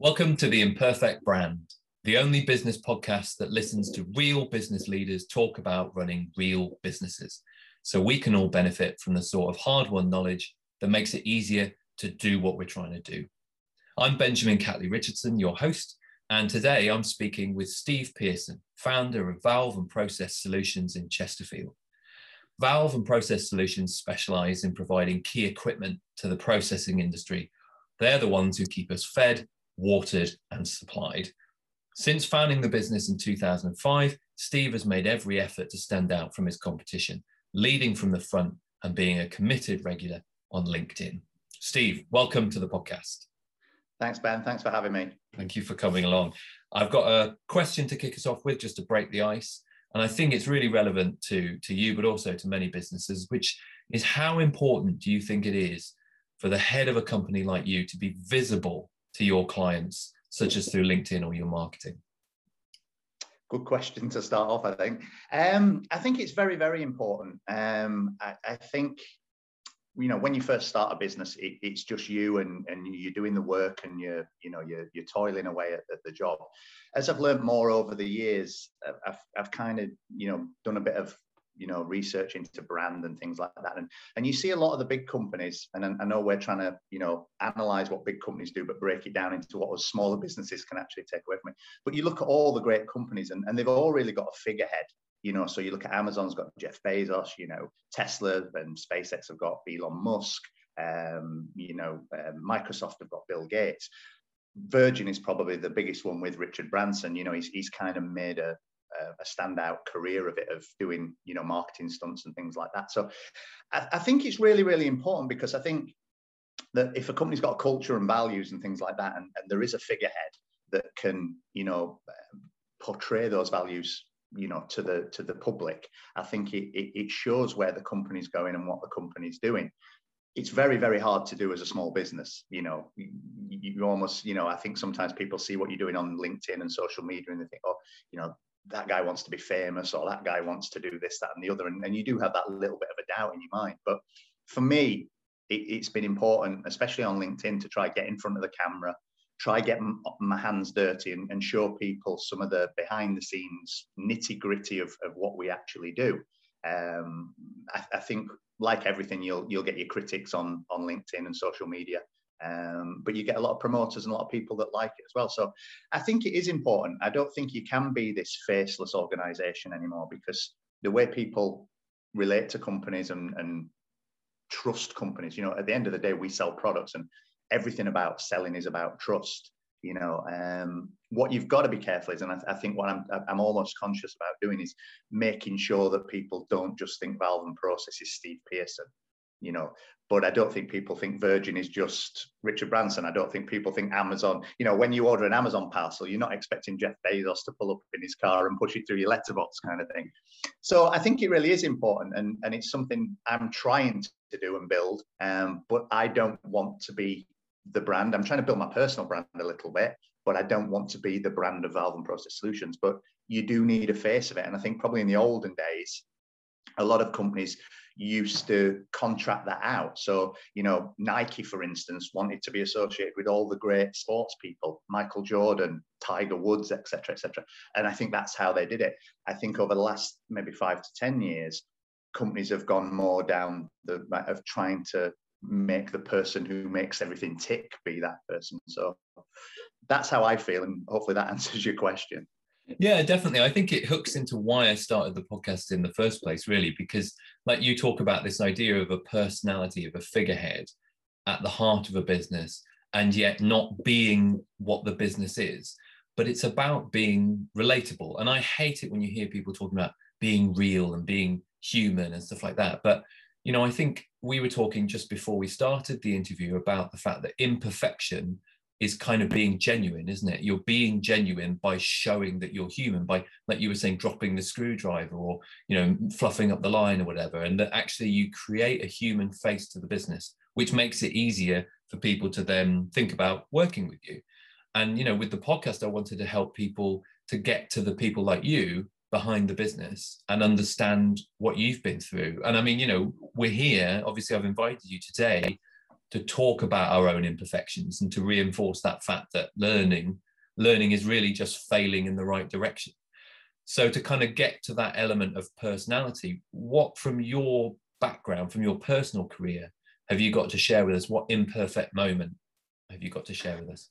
Welcome to The Imperfect Brand, the only business podcast that listens to real business leaders talk about running real businesses, so we can all benefit from the sort of hard-won knowledge that makes it easier to do what we're trying to do. I'm Benjamin Catley-Richardson, your host, and today I'm speaking with Steve Pearson, founder of Valve and Process Solutions in Chesterfield. Valve and Process Solutions specialise in providing key equipment to the processing industry. They're the ones who keep us fed, watered and supplied. Since founding the business in 2005, Steve has made every effort to stand out from his competition, leading from the front and being a committed regular on LinkedIn. Steve, welcome to the podcast. Thanks, Ben. Thanks for having me. Thank you for coming along. I've got a question to kick us off with just to break the ice. And I think it's really relevant to you, but also to many businesses, which is how important do you think it is for the head of a company like you to be visible to your clients, such as through LinkedIn or your marketing? Good question to start off, I think. I think it's very, very important. I think, you know, when you first start a business, it's just you and you're doing the work and you're toiling away at the job. As I've learned more over the years, I've kind of, you know, done a bit of, you know, research into brand and things like that. And you see a lot of the big companies, and I know we're trying to, you know, analyze what big companies do, but break it down into what smaller businesses can actually take away from it. But you look at all the great companies and they've all really got a figurehead, you know, so you look at Amazon's got Jeff Bezos, you know, Tesla and SpaceX have got Elon Musk, you know, Microsoft have got Bill Gates. Virgin is probably the biggest one with Richard Branson. You know, he's kind of made a standout career of it, of doing, you know, marketing stunts and things like that. So I think it's really, really important, because I think that if a company's got a culture and values and things like that, and there is a figurehead that can, you know, portray those values, you know, to the public, I think it shows where the company's going and what the company's doing. It's very, very hard to do as a small business. You know, you almost, you know, I think sometimes people see what you're doing on LinkedIn and social media and they think, oh, you know, that guy wants to be famous, or that guy wants to do this, that, and the other. And you do have that little bit of a doubt in your mind. But for me, it's been important, especially on LinkedIn, to try get in front of the camera, try get my hands dirty and show people some of the behind the scenes nitty gritty of what we actually do. I think, like everything, you'll get your critics on LinkedIn and social media. But you get a lot of promoters and a lot of people that like it as well. So I think it is important. I don't think you can be this faceless organization anymore, because the way people relate to companies and trust companies, you know, at the end of the day, we sell products and everything about selling is about trust. You know, what you've got to be careful is, and I think what I'm almost conscious about doing is making sure that people don't just think Valve and Process is Steve Pearson. You know, but I don't think people think Virgin is just Richard Branson. I don't think people think Amazon, you know, when you order an Amazon parcel, you're not expecting Jeff Bezos to pull up in his car and push it through your letterbox kind of thing. So I think it really is important, and it's something I'm trying to do and build, but I don't want to be the brand. I'm trying to build my personal brand a little bit, but I don't want to be the brand of Valve and Process Solutions. But you do need a face of it. And I think probably in the olden days, a lot of companies used to contract that out. So, you know, Nike, for instance, wanted to be associated with all the great sports people, Michael Jordan, Tiger Woods, et cetera, et cetera. And I think that's how they did it. I think over the last maybe 5 to 10 years, companies have gone more down the of trying to make the person who makes everything tick be that person. So that's how I feel. And hopefully that answers your question. Yeah, definitely. I think it hooks into why I started the podcast in the first place, really, because like you talk about this idea of a personality, of a figurehead at the heart of a business, and yet not being what the business is, but it's about being relatable. And I hate it when you hear people talking about being real and being human and stuff like that. But, you know, I think we were talking just before we started the interview about the fact that imperfection is kind of being genuine, isn't it? You're being genuine by showing that you're human, by, like you were saying, dropping the screwdriver or, you know, fluffing up the line or whatever, and that actually you create a human face to the business, which makes it easier for people to then think about working with you. And, you know, with the podcast, I wanted to help people to get to the people like you behind the business and understand what you've been through. And I mean, you know, we're here, obviously I've invited you today to talk about our own imperfections and to reinforce that fact that learning is really just failing in the right direction. So to kind of get to that element of personality, what from your background, from your personal career, have you got to share with us? What imperfect moment have you got to share with us?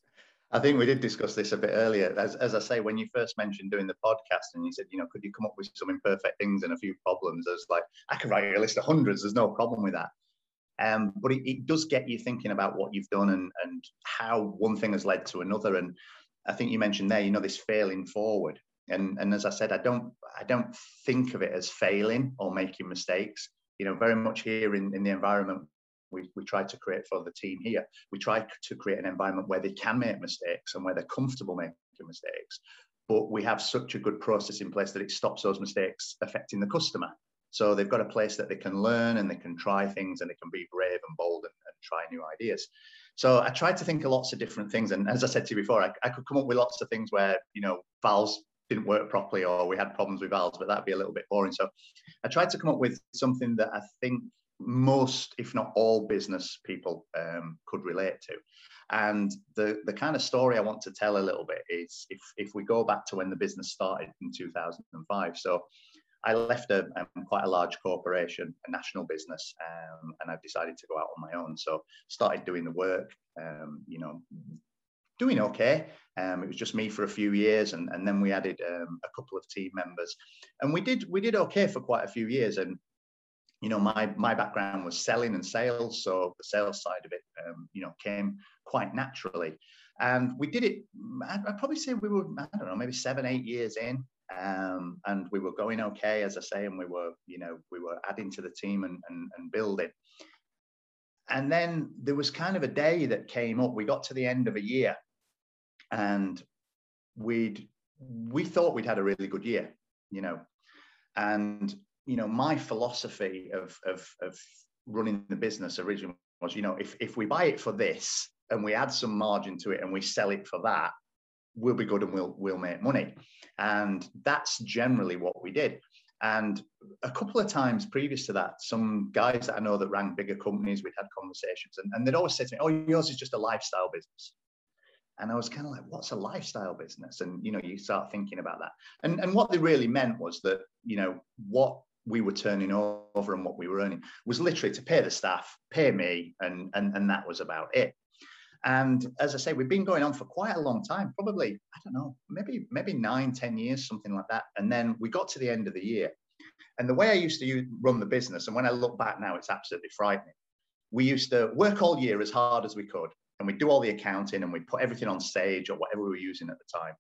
I think we did discuss this a bit earlier. As I say, when you first mentioned doing the podcast and you said, you know, could you come up with some imperfect things and a few problems? I was like, I can write a list of hundreds. There's no problem with that. But it does get you thinking about what you've done and how one thing has led to another. And I think you mentioned there, you know, this failing forward. And as I said, I don't think of it as failing or making mistakes. You know, very much here in the environment we try to create for the team here, we try to create an environment where they can make mistakes and where they're comfortable making mistakes, but we have such a good process in place that it stops those mistakes affecting the customer. So they've got a place that they can learn and they can try things and they can be brave and bold and try new ideas. So I tried to think of lots of different things. And as I said to you before, I could come up with lots of things where, you know, valves didn't work properly or we had problems with valves, but that'd be a little bit boring. So I tried to come up with something that I think most, if not all, business people could relate to. And the kind of story I want to tell a little bit is if we go back to when the business started in 2005. So I left quite a large corporation, a national business, and I've decided to go out on my own. So started doing the work, you know, doing okay. It was just me for a few years, and then we added a couple of team members, and we did okay for quite a few years. And you know, my background was selling and sales, so the sales side of it, you know, came quite naturally. And we did it, I'd probably say we were, I don't know, maybe 7-8 years in, and we were going okay, as I say, and we were, you know, we were adding to the team and building. And then there was kind of a day that came up. We got to the end of a year, and we thought we'd had a really good year, you know, and you know, my philosophy of running the business originally was, you know, if we buy it for this and we add some margin to it and we sell it for that, we'll be good and we'll make money. And that's generally what we did. And a couple of times previous to that, some guys that I know that ran bigger companies, we'd had conversations, and they'd always say to me, oh, yours is just a lifestyle business. And I was kind of like, what's a lifestyle business? And, you know, you start thinking about that. And what they really meant was that, you know, what we were turning over and what we were earning was literally to pay the staff, pay me, and that was about it. And as I say, we've been going on for quite a long time, probably, I don't know, maybe 9-10 years, something like that. And then we got to the end of the year. And the way I used to run the business, and when I look back now, it's absolutely frightening. We used to work all year as hard as we could, and we'd do all the accounting, and we'd put everything on Sage or whatever we were using at the time.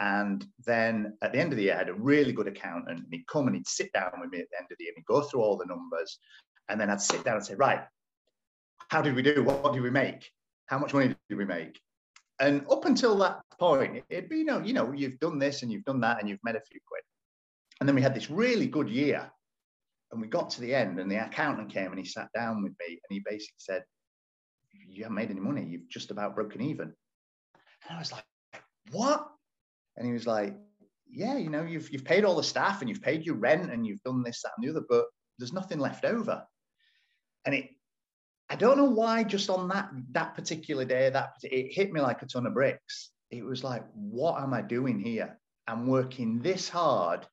And then at the end of the year, I had a really good accountant, and he'd come and he'd sit down with me at the end of the year and he'd go through all the numbers. And then I'd sit down and say, right, how did we do? What did we make? How much money did we make? And up until that point, it'd be, you know, you've done this and you've done that and you've made a few quid. And then we had this really good year, and we got to the end, and the accountant came and he sat down with me, and he basically said, you haven't made any money. You've just about broken even. And I was like, what? And he was like, yeah, you know, you've paid all the staff and you've paid your rent and you've done this, that, and the other, but there's nothing left over. And I don't know why, just on that particular day, it hit me like a ton of bricks. It was like, what am I doing here? I'm working this hard,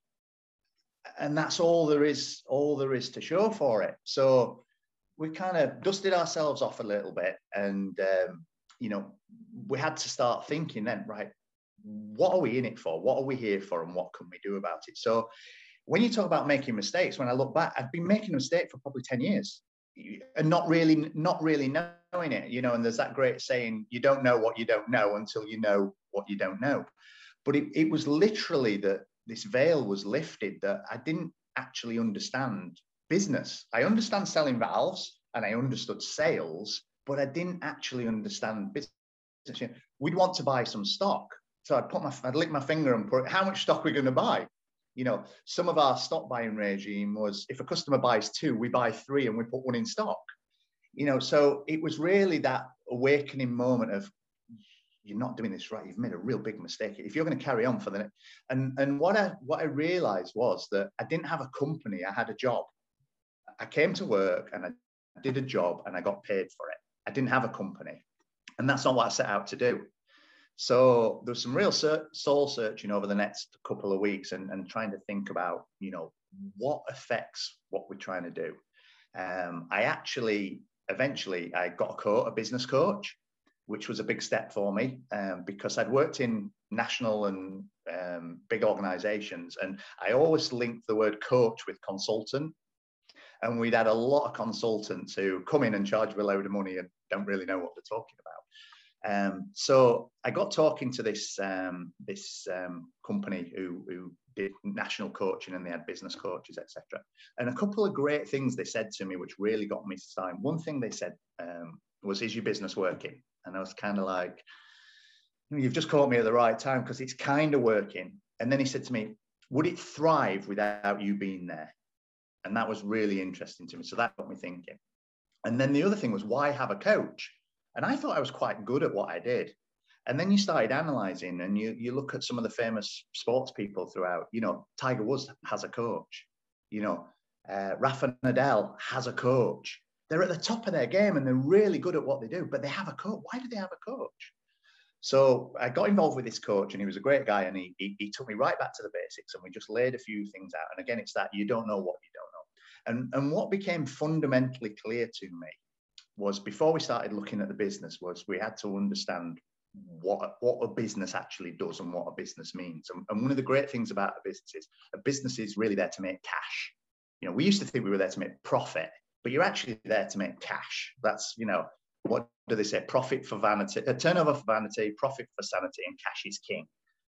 and that's all there is to show for it. So we kind of dusted ourselves off a little bit, and, you know, we had to start thinking then, right, what are we in it for? What are we here for? And what can we do about it? So when you talk about making mistakes, when I look back, I've been making a mistake for probably 10 years and not really knowing it, you know, and there's that great saying, you don't know what you don't know until you know what you don't know. But it was literally that this veil was lifted that I didn't actually understand business. I understand selling valves and I understood sales, but I didn't actually understand business. We'd want to buy some stock. So I'd lick my finger and put, how much stock are we going to buy? You know, some of our stock buying regime was, if a customer buys 2, we buy 3 and we put 1 in stock. You know, so it was really that awakening moment of, you're not doing this right. You've made a real big mistake. If you're going to carry on for the next, and what I realized was that I didn't have a company. I had a job. I came to work and I did a job and I got paid for it. I didn't have a company, and that's not what I set out to do. So there's some real soul searching over the next couple of weeks, and trying to think about, you know, what affects what we're trying to do. I actually, eventually, I got a business coach, which was a big step for me, because I'd worked in national and big organizations, and I always linked the word coach with consultant. And we'd had a lot of consultants who come in and charge a load of money and don't really know what they're talking about. So I got talking to this company who did national coaching, and they had business coaches, etc. And a couple of great things they said to me, which really got me to sign. One thing they said was, "Is your business working?" And I was kind of like, "You've just caught me at the right time, because it's kind of working." And then he said to me, "Would it thrive without you being there?" And that was really interesting to me. So that got me thinking. And then the other thing was, why have a coach? And I thought I was quite good at what I did. And then you started analysing, and you look at some of the famous sports people throughout. You know, Tiger Woods has a coach. You know, Rafa Nadal has a coach. They're at the top of their game, and they're really good at what they do, but they have a coach. Why do they have a coach? So I got involved with this coach, and he was a great guy, and he took me right back to the basics, and we just laid a few things out. And again, it's that you don't know what you don't know. And what became fundamentally clear to me was, before we started looking at the business, was we had to understand what a business actually does and what a business means. And one of the great things about a business is really there to make cash. You know, we used to think we were there to make profit, but you're actually there to make cash. That's, you know, what do they say? Profit for vanity, a turnover for vanity, profit for sanity, and cash is king.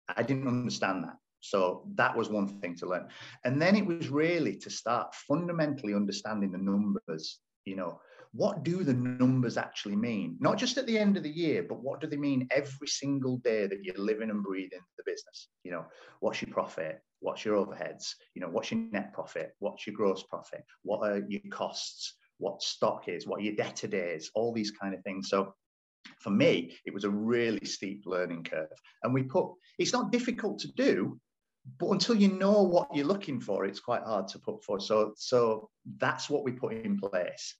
I didn't understand that. So that was one thing to learn. And then it was really to start fundamentally understanding the numbers. You know, what do the numbers actually mean? Not just at the end of the year, but what do they mean every single day that you're living and breathing the business? You know, what's your profit? What's your overheads? You know, what's your net profit? What's your gross profit? What are your costs? What stock is? What are your debtor days? All these kind of things. So for me, it was a really steep learning curve. And it's not difficult to do, but until you know what you're looking for, it's quite hard to put forward. So that's what we put in place.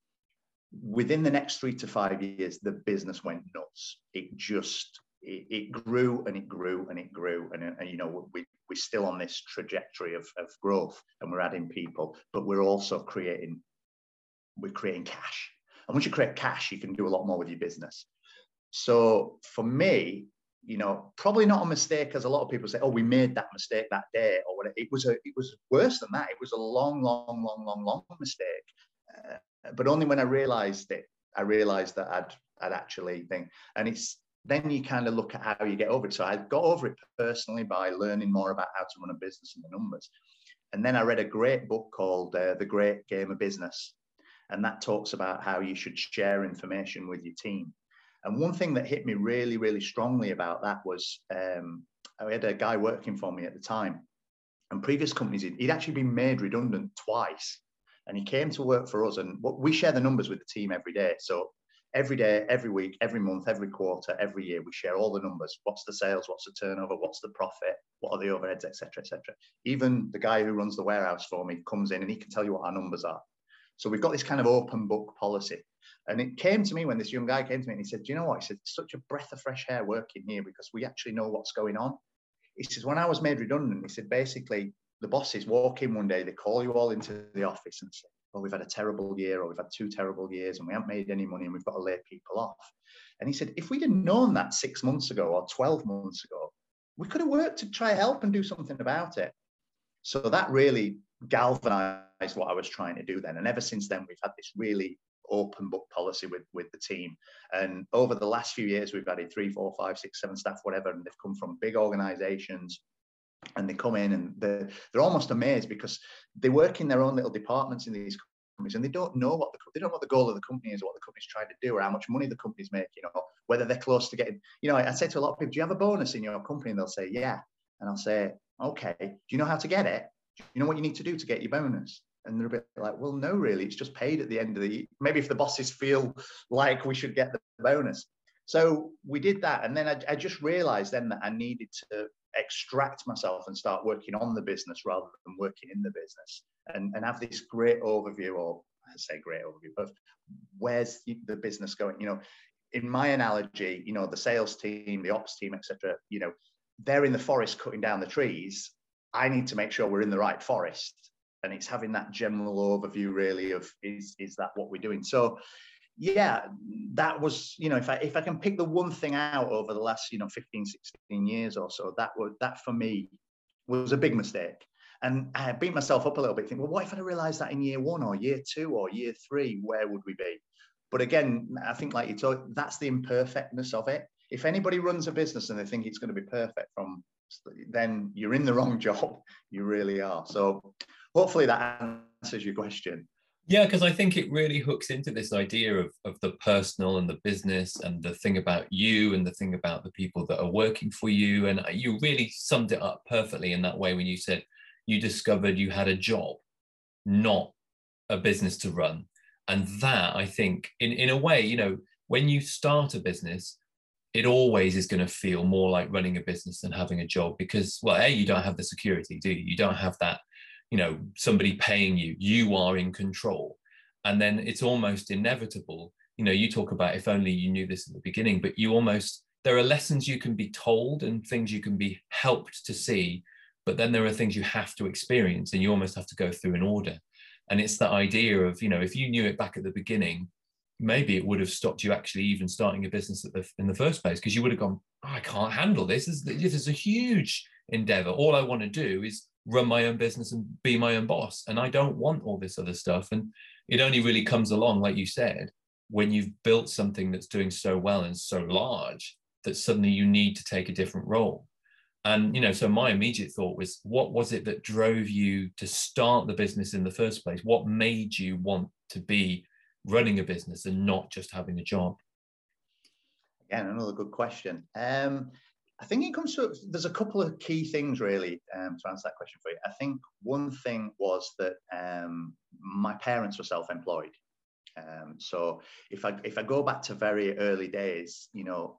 Within the next 3 to 5 years, the business went nuts. It grew and it grew and it grew. And you know, we're still on this trajectory of growth, and we're adding people, but we're also creating cash. And once you create cash, you can do a lot more with your business. So for me, you know, probably not a mistake, as a lot of people say, "Oh, we made that mistake that day," or whatever. It was worse than that. It was a long, long, long, long, long mistake. But only when I realized it, I realized that I'd actually think. And it's then you kind of look at how you get over it. So I got over it personally by learning more about how to run a business and the numbers. And then I read a great book called The Great Game of Business. And that talks about how you should share information with your team. And one thing that hit me really, really strongly about that was I had a guy working for me at the time, and previous companies, he'd actually been made redundant twice. And he came to work for us, and we share the numbers with the team every day. So every day, every week, every month, every quarter, every year, we share all the numbers. What's the sales? What's the turnover? What's the profit? What are the overheads, et cetera, et cetera. Even the guy who runs the warehouse for me comes in, and he can tell you what our numbers are. So we've got this kind of open book policy. And it came to me when this young guy came to me, and he said, "Do you know what?" He said, "It's such a breath of fresh air working here, because we actually know what's going on." He says, "When I was made redundant," he said, "basically, the bosses walk in one day, they call you all into the office and say, 'Oh, we've had a terrible year, or we've had 2 terrible years, and we haven't made any money, and we've got to lay people off.'" And he said, "If we'd have known that 6 months ago or 12 months ago, we could have worked to try help and do something about it." So that really galvanized what I was trying to do then. And ever since then, we've had this really open book policy with the team. And over the last few years, we've added 3, 4, 5, 6, 7 staff, whatever, and they've come from big organizations. And they come in, and they're almost amazed, because they work in their own little departments in these companies, and they don't know what the goal of the company is, or what the company's trying to do, or how much money the company's making, or whether they're close to getting. You know, I say to a lot of people, "Do you have a bonus in your company?" And they'll say, "Yeah." And I'll say, "Okay, do you know how to get it? Do you know what you need to do to get your bonus?" And they're a bit like, "Well, no, really, it's just paid at the end of the year. Maybe if the bosses feel like we should get the bonus." So we did that. And then I just realized then that I needed to extract myself and start working on the business rather than working in the business, and have this great overview of I'd say great overview, but where's the business going? You know, in my analogy, you know, the sales team, the ops team, etc., you know, they're in the forest cutting down the trees. I need to make sure we're in the right forest. And it's having that general overview really of, is that what we're doing? So yeah, that was, you know, if I can pick the one thing out over the last, you know, 15, 16 years or so, that for me was a big mistake. And I beat myself up a little bit, thinking, well, what if I'd realized that in year one or year two or year three, where would we be? But again, I think like you talk, that's the imperfectness of it. If anybody runs a business and they think it's going to be perfect from, then you're in the wrong job. You really are. So hopefully that answers your question. Yeah, because I think it really hooks into this idea of the personal and the business and the thing about you and the thing about the people that are working for you. And you really summed it up perfectly in that way when you said you discovered you had a job, not a business to run. And that, I think, in a way, you know, when you start a business, it always is going to feel more like running a business than having a job because, well, A, you don't have the security, do you? You don't have that, you know, somebody paying you, you are in control. And then it's almost inevitable. You know, you talk about if only you knew this at the beginning, but you almost, there are lessons you can be told and things you can be helped to see, but then there are things you have to experience and you almost have to go through an order. And it's that idea of, you know, if you knew it back at the beginning, maybe it would have stopped you actually even starting a business in the first place, because you would have gone, oh, I can't handle this. This is a huge endeavor. All I want to do is run my own business and be my own boss. And I don't want all this other stuff. And it only really comes along, like you said, when you've built something that's doing so well and so large that suddenly you need to take a different role. And, you know, so my immediate thought was, what was it that drove you to start the business in the first place? What made you want to be running a business and not just having a job? Again, another good question. I think it comes to, there's a couple of key things really to answer that question for you. I think one thing was that my parents were self-employed. So if I go back to very early days, you know,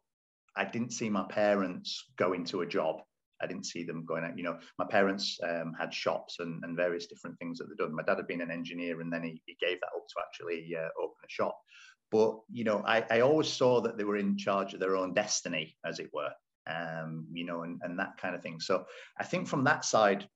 I didn't see my parents going to a job. I didn't see them going out, you know, my parents had shops and various different things that they'd done. My dad had been an engineer and then he gave that up to actually open a shop. But, you know, I always saw that they were in charge of their own destiny, as it were, you know, and that kind of thing. So I think from that side,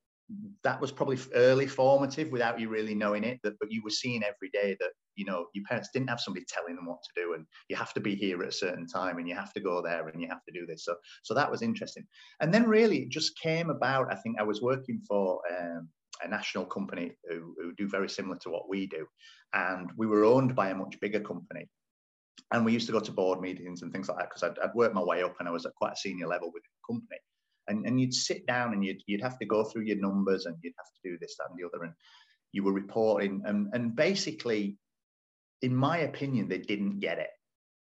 that was probably early formative without you really knowing it, that, but you were seeing every day that, you know, your parents didn't have somebody telling them what to do and you have to be here at a certain time and you have to go there and you have to do this. So that was interesting. And then really it just came about, I think I was working for a national company who do very similar to what we do. And we were owned by a much bigger company. And we used to go to board meetings and things like that because I'd worked my way up and I was at quite a senior level within the company. And you'd sit down and you'd have to go through your numbers and you'd have to do this, that, and the other. And you were reporting. And basically, in my opinion, they didn't get it.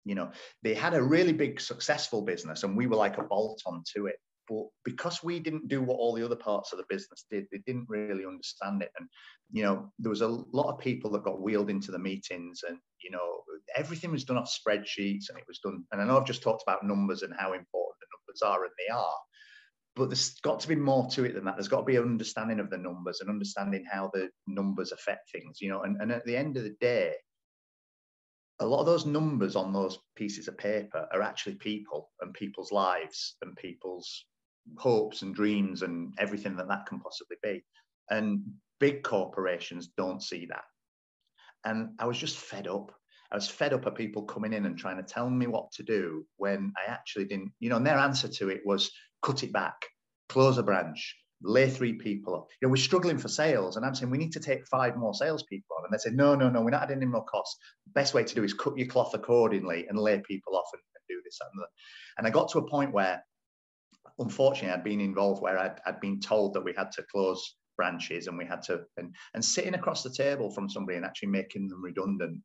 You know, they had a really big successful business and we were like a bolt-on to it. But because we didn't do what all the other parts of the business did, they didn't really understand it. And, you know, there was a lot of people that got wheeled into the meetings and, you know, everything was done off spreadsheets and it was done. And I know I've just talked about numbers and how important the numbers are, and they are. But there's got to be more to it than that. There's got to be an understanding of the numbers and understanding how the numbers affect things, you know. And at the end of the day, a lot of those numbers on those pieces of paper are actually people and people's lives and people's hopes and dreams and everything that can possibly be. And big corporations don't see that. And I was just fed up. I was fed up of people coming in and trying to tell me what to do when I actually didn't, you know, and their answer to it was cut it back, close a branch, lay 3 people up. You know, we're struggling for sales. And I'm saying we need to take 5 more salespeople on. And they say, no, we're not adding any more costs. Best way to do is cut your cloth accordingly and lay people off and do this, that, and that. And I got to a point where, unfortunately, I'd been involved where I'd been told that we had to close branches and we had to, and sitting across the table from somebody and actually making them redundant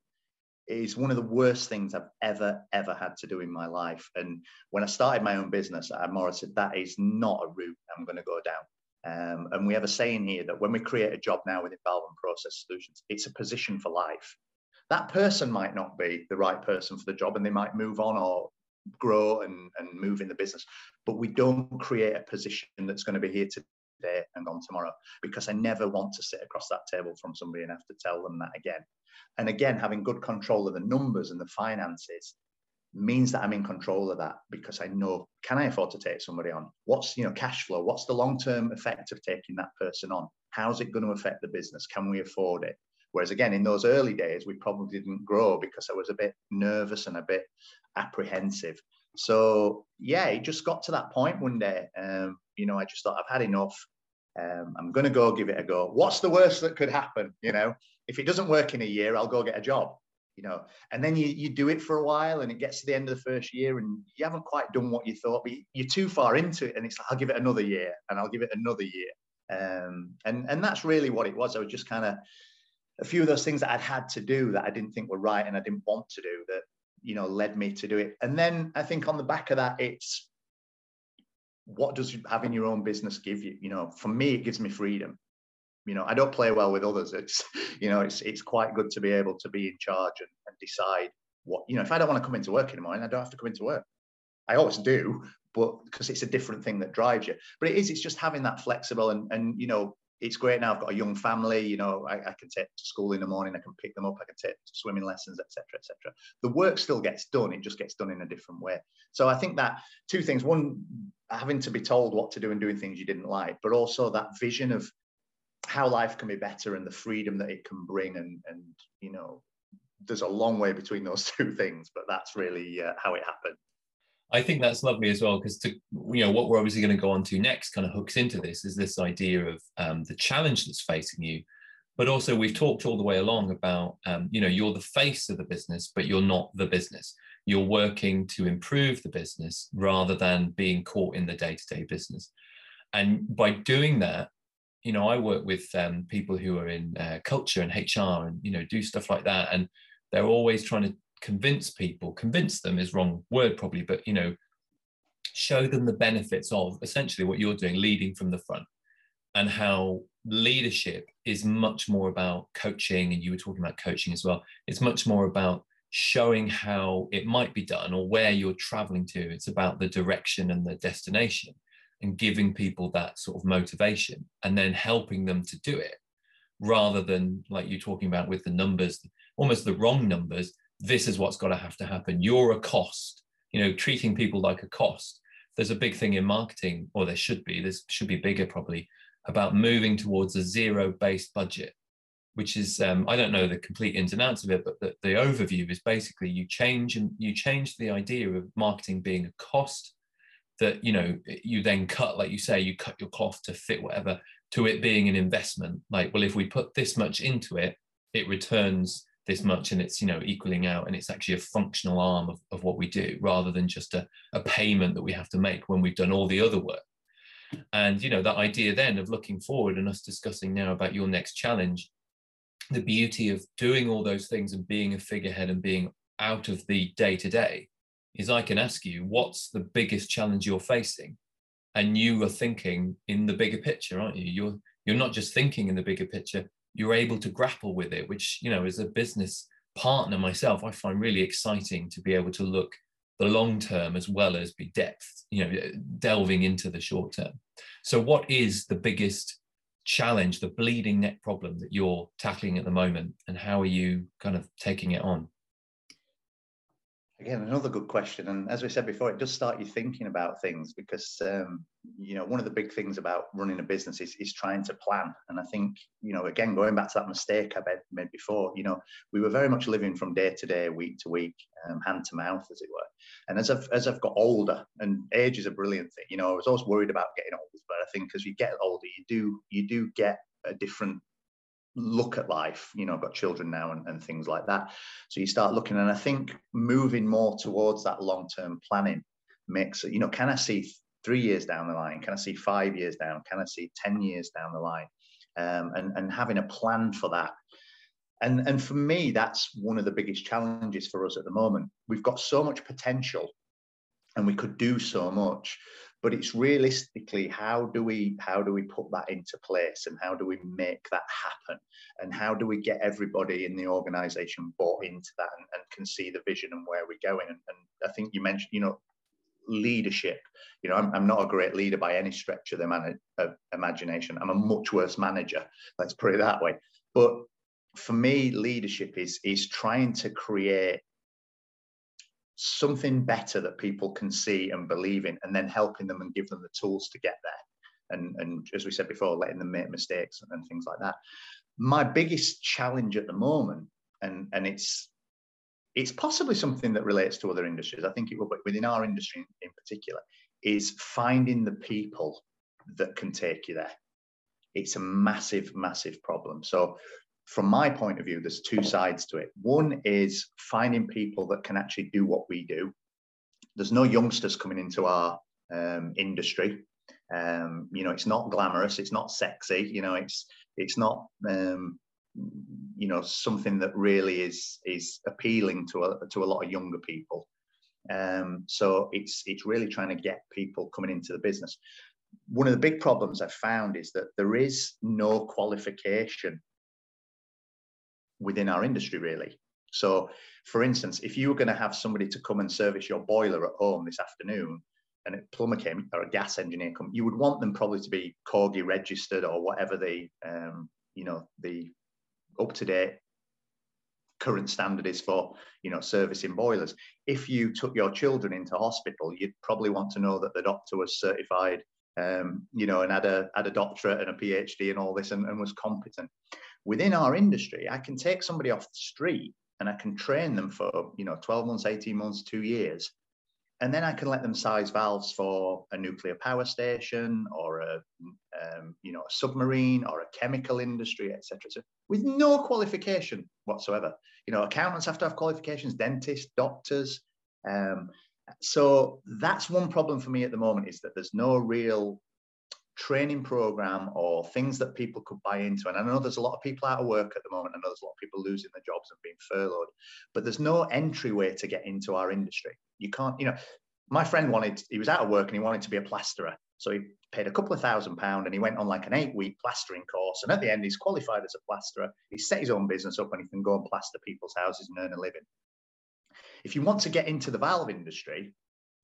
is one of the worst things I've ever had to do in my life. And when I started my own business, I more said, that is not a route I'm going to go down. And we have a saying here that when we create a job now within Valve and Process Solutions, it's a position for life. That person might not be the right person for the job and they might move on or grow and move in the business. But we don't create a position that's going to be here today and gone tomorrow, because I never want to sit across that table from somebody and have to tell them that again. And again, having good control of the numbers and the finances means that I'm in control of that, because I know, can I afford to take somebody on? What's, you know, cash flow? What's the long-term effect of taking that person on? How's it going to affect the business? Can we afford it? Whereas again, in those early days, we probably didn't grow because I was a bit nervous and a bit apprehensive. So yeah, it just got to that point one day. You know, I just thought, I've had enough. I'm going to go give it a go. What's the worst that could happen? You know, if it doesn't work in a year, I'll go get a job. You know, and then you do it for a while, and it gets to the end of the first year and you haven't quite done what you thought, but you're too far into it, and it's like, I'll give it another year, and I'll give it another year. And that's really what it was. I was just kind of a few of those things that I'd had to do that I didn't think were right and I didn't want to do that, you know, led me to do it. And then I think on the back of that, it's what does having your own business give you? You know, for me, it gives me freedom. You know, I don't play well with others. It's, you know, it's quite good to be able to be in charge and decide what, you know, if I don't want to come into work in the morning, I don't have to come into work. I always do, but because it's a different thing that drives you. But it's just having that flexible and, you know, it's great now. I've got a young family, you know, I can take to school in the morning, I can pick them up, I can take swimming lessons, etc., etc. The work still gets done. It just gets done in a different way. So I think that two things, one, having to be told what to do and doing things you didn't like, but also that vision of how life can be better and the freedom that it can bring. And you know, there's a long way between those two things, but that's really how it happened. I think that's lovely as well, because to, you know, what we're obviously going to go on to next kind of hooks into this is this idea of the challenge that's facing you, but also we've talked all the way along about, you know, you're the face of the business, but you're not the business. You're working to improve the business rather than being caught in the day-to-day business. And by doing that, you know, I work with people who are in culture and HR and, you know, do stuff like that. And they're always trying to convince people, convince them is wrong word probably, but, you know, show them the benefits of essentially what you're doing, leading from the front, and how leadership is much more about coaching. And you were talking about coaching as well. It's much more about showing how it might be done or where you're traveling to. It's about the direction and the destination, and giving people that sort of motivation and then helping them to do it, rather than, like you're talking about with the numbers, almost the wrong numbers. This is what's got to have to happen. You're a cost, you know, treating people like a cost. There's a big thing in marketing, or there should be, this should be bigger probably, about moving towards a zero-based budget, which is, I don't know the complete ins and outs of it, but the overview is basically you change the idea of marketing being a cost that, you know, you then cut, like you say, you cut your cloth to fit whatever, to it being an investment. Like, well, if we put this much into it, it returns this much, and it's, you know, equaling out, and it's actually a functional arm of what we do, rather than just a payment that we have to make when we've done all the other work. And, you know, that idea then of looking forward and us discussing now about your next challenge, the beauty of doing all those things and being a figurehead and being out of the day-to-day is I can ask you, what's the biggest challenge you're facing? And you are thinking in the bigger picture, aren't you? You're not just thinking in the bigger picture, you're able to grapple with it, which, you know, as a business partner myself, I find really exciting to be able to look the long term as well as be depth, you know, delving into the short term. So what is the biggest challenge, the bleeding net problem that you're tackling at the moment, and how are you kind of taking it on? Again, another good question. And as we said before, it does start you thinking about things, because, you know, one of the big things about running a business is trying to plan. And I think, you know, again, going back to that mistake I made before, you know, we were very much living from day to day, week to week, hand to mouth, as it were. And as I've got older, and age is a brilliant thing, you know, I was always worried about getting old, but I think as you get older, you do get a different look at life. You know, I've got children now and things like that, so you start looking, and I think moving more towards that long-term planning makes, you know, can I see 3 years down the line, can I see 5 years down, can I see 10 years down the line, and having a plan for that. And for me, that's one of the biggest challenges for us at the moment. We've got so much potential and we could do so much, but it's realistically, how do we put that into place, and how do we make that happen, and how do we get everybody in the organization bought into that and can see the vision and where we're going. And I think you mentioned, you know, leadership. You know, I'm not a great leader by any stretch of the imagination. I'm a much worse manager, let's put it that way. But for me, leadership is trying to create something better that people can see and believe in, and then helping them and give them the tools to get there. And as we said before, letting them make mistakes and things like that. My biggest challenge at the moment, and it's possibly something that relates to other industries, I think it will, but within our industry in particular, is finding the people that can take you there. It's a massive, massive problem. So from my point of view, there's two sides to it. One is finding people that can actually do what we do. There's no youngsters coming into our industry. You know, it's not glamorous. It's not sexy. You know, it's not, you know, something that really is appealing to a lot of younger people. So it's really trying to get people coming into the business. One of the big problems I've found is that there is no qualification within our industry, really. So, for instance, if you were going to have somebody to come and service your boiler at home this afternoon, and a plumber came or a gas engineer come, you would want them probably to be Corgi registered or whatever the you know, the up-to-date current standard is for, you know, servicing boilers. If you took your children into hospital, you'd probably want to know that the doctor was certified, you know, and had a doctorate and a PhD and all this, and was competent. Within our industry, I can take somebody off the street and I can train them for, you know, 12 months, 18 months, 2 years. And then I can let them size valves for a nuclear power station or a, you know, a submarine or a chemical industry, et cetera, et cetera, with no qualification whatsoever. You know, accountants have to have qualifications, dentists, doctors. So that's one problem for me at the moment, is that there's no real training program or things that people could buy into. And I know there's a lot of people out of work at the moment. I know there's a lot of people losing their jobs and being furloughed, but there's no entryway to get into our industry. You can't, you know, my friend wanted, he was out of work and he wanted to be a plasterer. So he paid a couple of £1,000 and he went on like an 8-week plastering course. And at the end, he's qualified as a plasterer. He set his own business up and he can go and plaster people's houses and earn a living. If you want to get into the valve industry,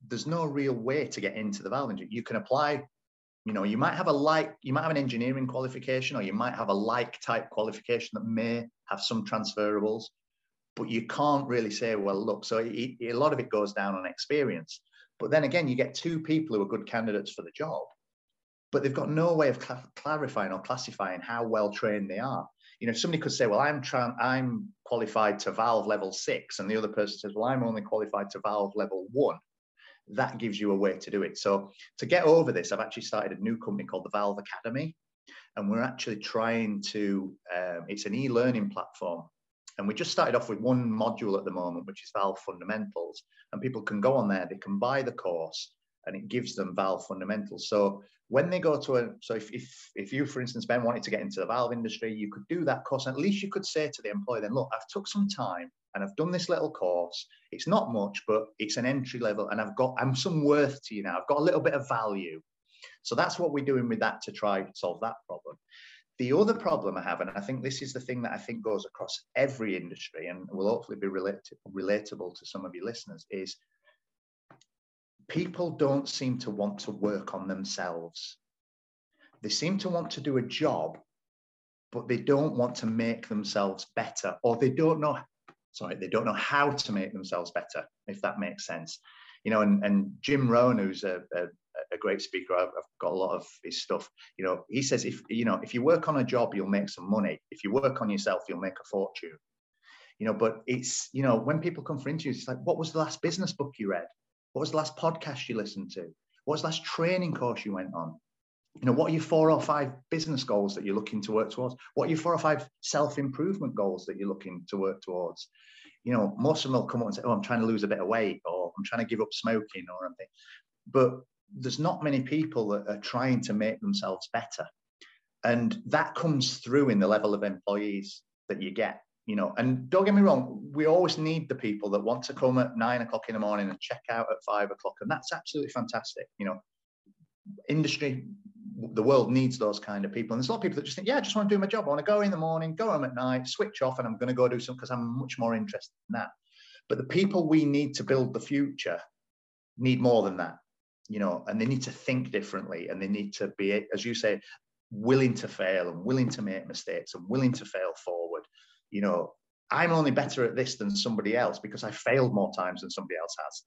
there's no real way to get into the valve industry. You can apply. You know, you might have an engineering qualification, or you might have a like type qualification that may have some transferables, but you can't really say, well, look, so a lot of it goes down on experience. But then again, you get two people who are good candidates for the job, but they've got no way of clarifying or classifying how well trained they are. You know, somebody could say, well, I'm qualified to valve level 6. And the other person says, well, I'm only qualified to valve level 1. That gives you a way to do it. So to get over this, I've actually started a new company called the Valve Academy, and we're actually trying to, it's an e-learning platform. And we just started off with one module at the moment, which is Valve Fundamentals, and people can go on there, they can buy the course, and it gives them Valve Fundamentals. So when they go to if you, for instance, Ben, wanted to get into the valve industry, you could do that course. At least you could say to the employer then, look, I've took some time and I've done this little course. It's not much, but it's an entry level, and I'm some worth to you now. I've got a little bit of value. So that's what we're doing with that to try and solve that problem. The other problem I have, and I think this is the thing that I think goes across every industry and will hopefully be relatable to some of your listeners, is people don't seem to want to work on themselves. They seem to want to do a job, but they don't want to make themselves better, or they don't know how to make themselves better, if that makes sense. You know, and Jim Rohn, who's a great speaker, I've got a lot of his stuff, you know, he says, if you work on a job, you'll make some money. If you work on yourself, you'll make a fortune. You know, but it's, you know, when people come for interviews, it's like, what was the last business book you read? What was the last podcast you listened to? What was the last training course you went on? You know, what are your 4 or 5 business goals that you're looking to work towards? What are your 4 or 5 self-improvement goals that you're looking to work towards? You know, most of them will come up and say, oh, I'm trying to lose a bit of weight, or I'm trying to give up smoking or anything. But there's not many people that are trying to make themselves better. And that comes through in the level of employees that you get. You know, and don't get me wrong, we always need the people that want to come at 9 o'clock in the morning and check out at 5 o'clock. And that's absolutely fantastic. You know, industry, the world needs those kind of people. And there's a lot of people that just think, yeah, I just want to do my job. I want to go in the morning, go home at night, switch off, and I'm going to go do something because I'm much more interested in that. But the people we need to build the future need more than that, you know, and they need to think differently, and they need to be, as you say, willing to fail and willing to make mistakes and willing to fail forward. you know, I'm only better at this than somebody else because I failed more times than somebody else has.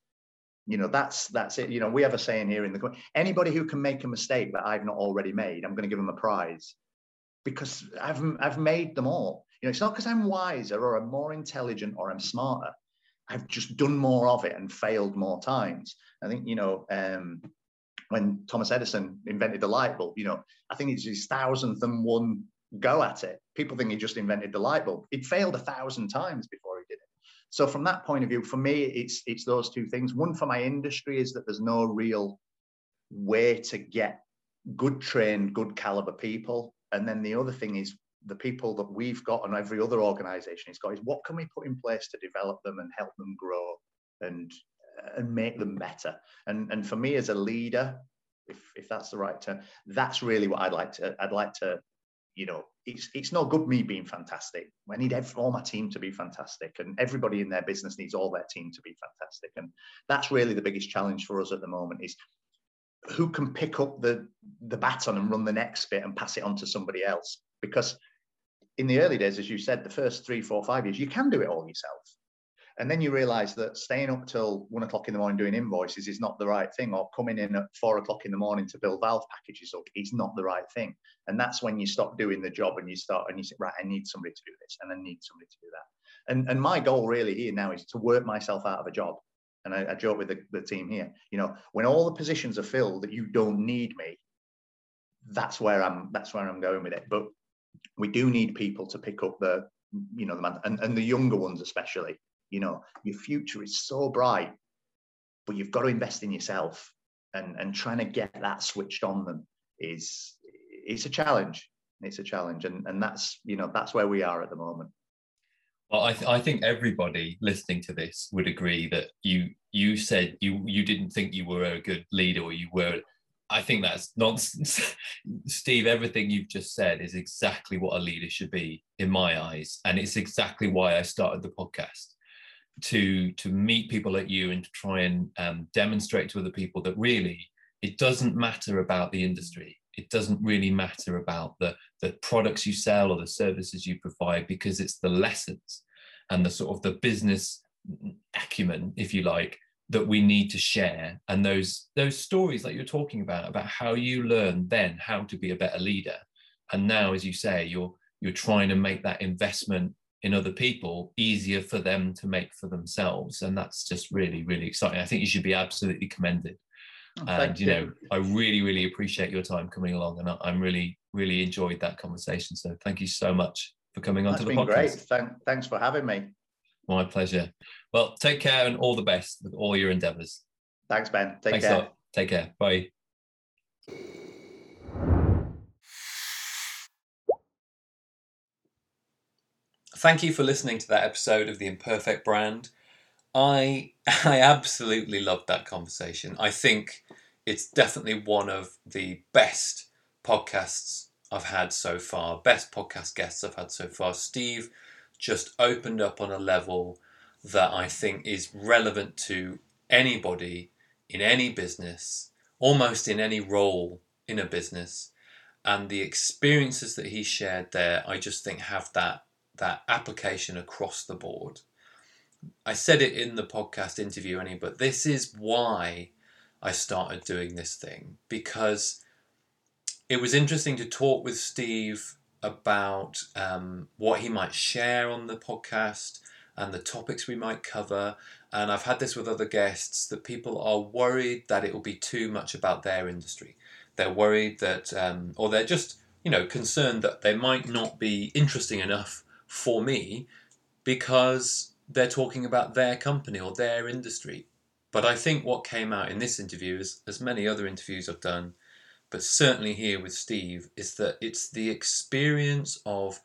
You know, that's it. You know, we have a saying here in the company, anybody who can make a mistake that I've not already made, I'm going to give them a prize because I've made them all. You know, it's not because I'm wiser or I'm more intelligent or I'm smarter. I've just done more of it and failed more times. I think, you know, when Thomas Edison invented the light bulb, you know, I think it's his 1001st go at it. People think he just invented the light bulb. He'd failed 1,000 times before he did it. So from that point of view, for me, it's those two things. One for my industry is that there's no real way to get good trained, good caliber people. And then the other thing is, the people that we've got and every other organization has got is what can we put in place to develop them and help them grow and make them better. And for me as a leader, if that's the right term, that's really what I'd like to, you know, it's no good me being fantastic. I need all my team to be fantastic, and everybody in their business needs all their team to be fantastic. And that's really the biggest challenge for us at the moment is who can pick up the baton and run the next bit and pass it on to somebody else. Because in the early days, as you said, the first 3, 4, 5 years, you can do it all yourself. And then you realize that staying up till 1 o'clock in the morning doing invoices is not the right thing, or coming in at 4 o'clock in the morning to build Valve packages up is not the right thing. And that's when you stop doing the job and you say, right, I need somebody to do this and I need somebody to do that. And my goal really here now is to work myself out of a job. And I joke with the team here, you know, when all the positions are filled that you don't need me, that's where I'm going with it. But we do need people to pick up the, you know, the man, and the younger ones especially. You know, your future is so bright, but you've got to invest in yourself, and trying to get that switched on them is, it's a challenge. It's a challenge, and that's, you know, that's where we are at the moment. Well, I think everybody listening to this would agree that you said you didn't think you were a good leader, or you were. I think that's nonsense. Steve, everything you've just said is exactly what a leader should be in my eyes. And it's exactly why I started the podcast, to meet people like you and to try and demonstrate to other people that really, it doesn't matter about the industry. It doesn't really matter about the products you sell or the services you provide, because it's the lessons and the sort of the business acumen, if you like, that we need to share, and those stories that you're talking about how you learn then how to be a better leader. And now, as you say, you're trying to make that investment in other people easier for them to make for themselves. And that's just really, really exciting. I think you should be absolutely commended. Oh, and, you know, I really, really appreciate your time coming along, and I'm really, really enjoyed that conversation. So thank you so much for coming on to the podcast. That's been great. Thanks for having me. My pleasure. Well, take care and all the best with all your endeavors. Thanks, Ben. Thanks care. A lot. Take care. Bye. Thank you for listening to that episode of The Imperfect Brand. I absolutely loved that conversation. I think it's definitely one of the best podcasts I've had so far, best podcast guests I've had so far. Steve just opened up on a level that I think is relevant to anybody in any business, almost in any role in a business. And the experiences that he shared there, I just think have that application across the board. I said it in the podcast interview, but this is why I started doing this thing, because it was interesting to talk with Steve about what he might share on the podcast and the topics we might cover. And I've had this with other guests, that people are worried that it will be too much about their industry. They're worried that, or they're just, you know, concerned that they might not be interesting enough for me because they're talking about their company or their industry. But I think what came out in this interview, is, as many other interviews I've done, but certainly here with Steve, is that it's the experience of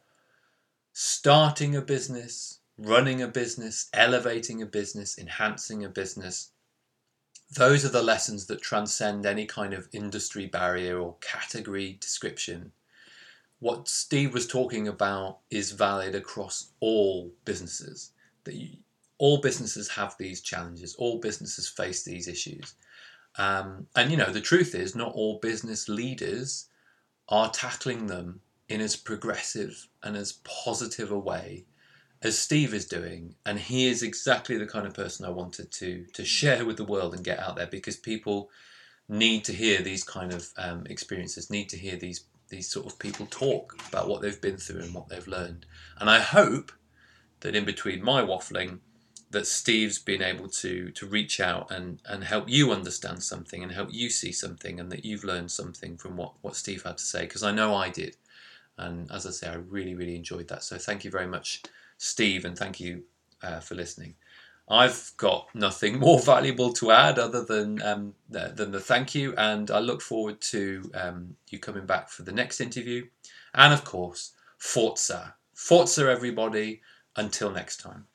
starting a business, running a business, elevating a business, enhancing a business. Those are the lessons that transcend any kind of industry barrier or category description. What Steve was talking about is valid across all businesses. All businesses have these challenges. All businesses face these issues. And, you know, the truth is not all business leaders are tackling them in as progressive and as positive a way as Steve is doing, and he is exactly the kind of person I wanted to share with the world and get out there, because people need to hear these kind of experiences, need to hear these sort of people talk about what they've been through and what they've learned. And I hope that in between my waffling, that Steve's been able to reach out and help you understand something and help you see something, and that you've learned something from what Steve had to say, because I know I did. And as I say, I really, really enjoyed that. So thank you very much, Steve, and thank you for listening. I've got nothing more valuable to add other than the thank you, and I look forward to you coming back for the next interview. And of course, Forza. Forza, everybody. Until next time.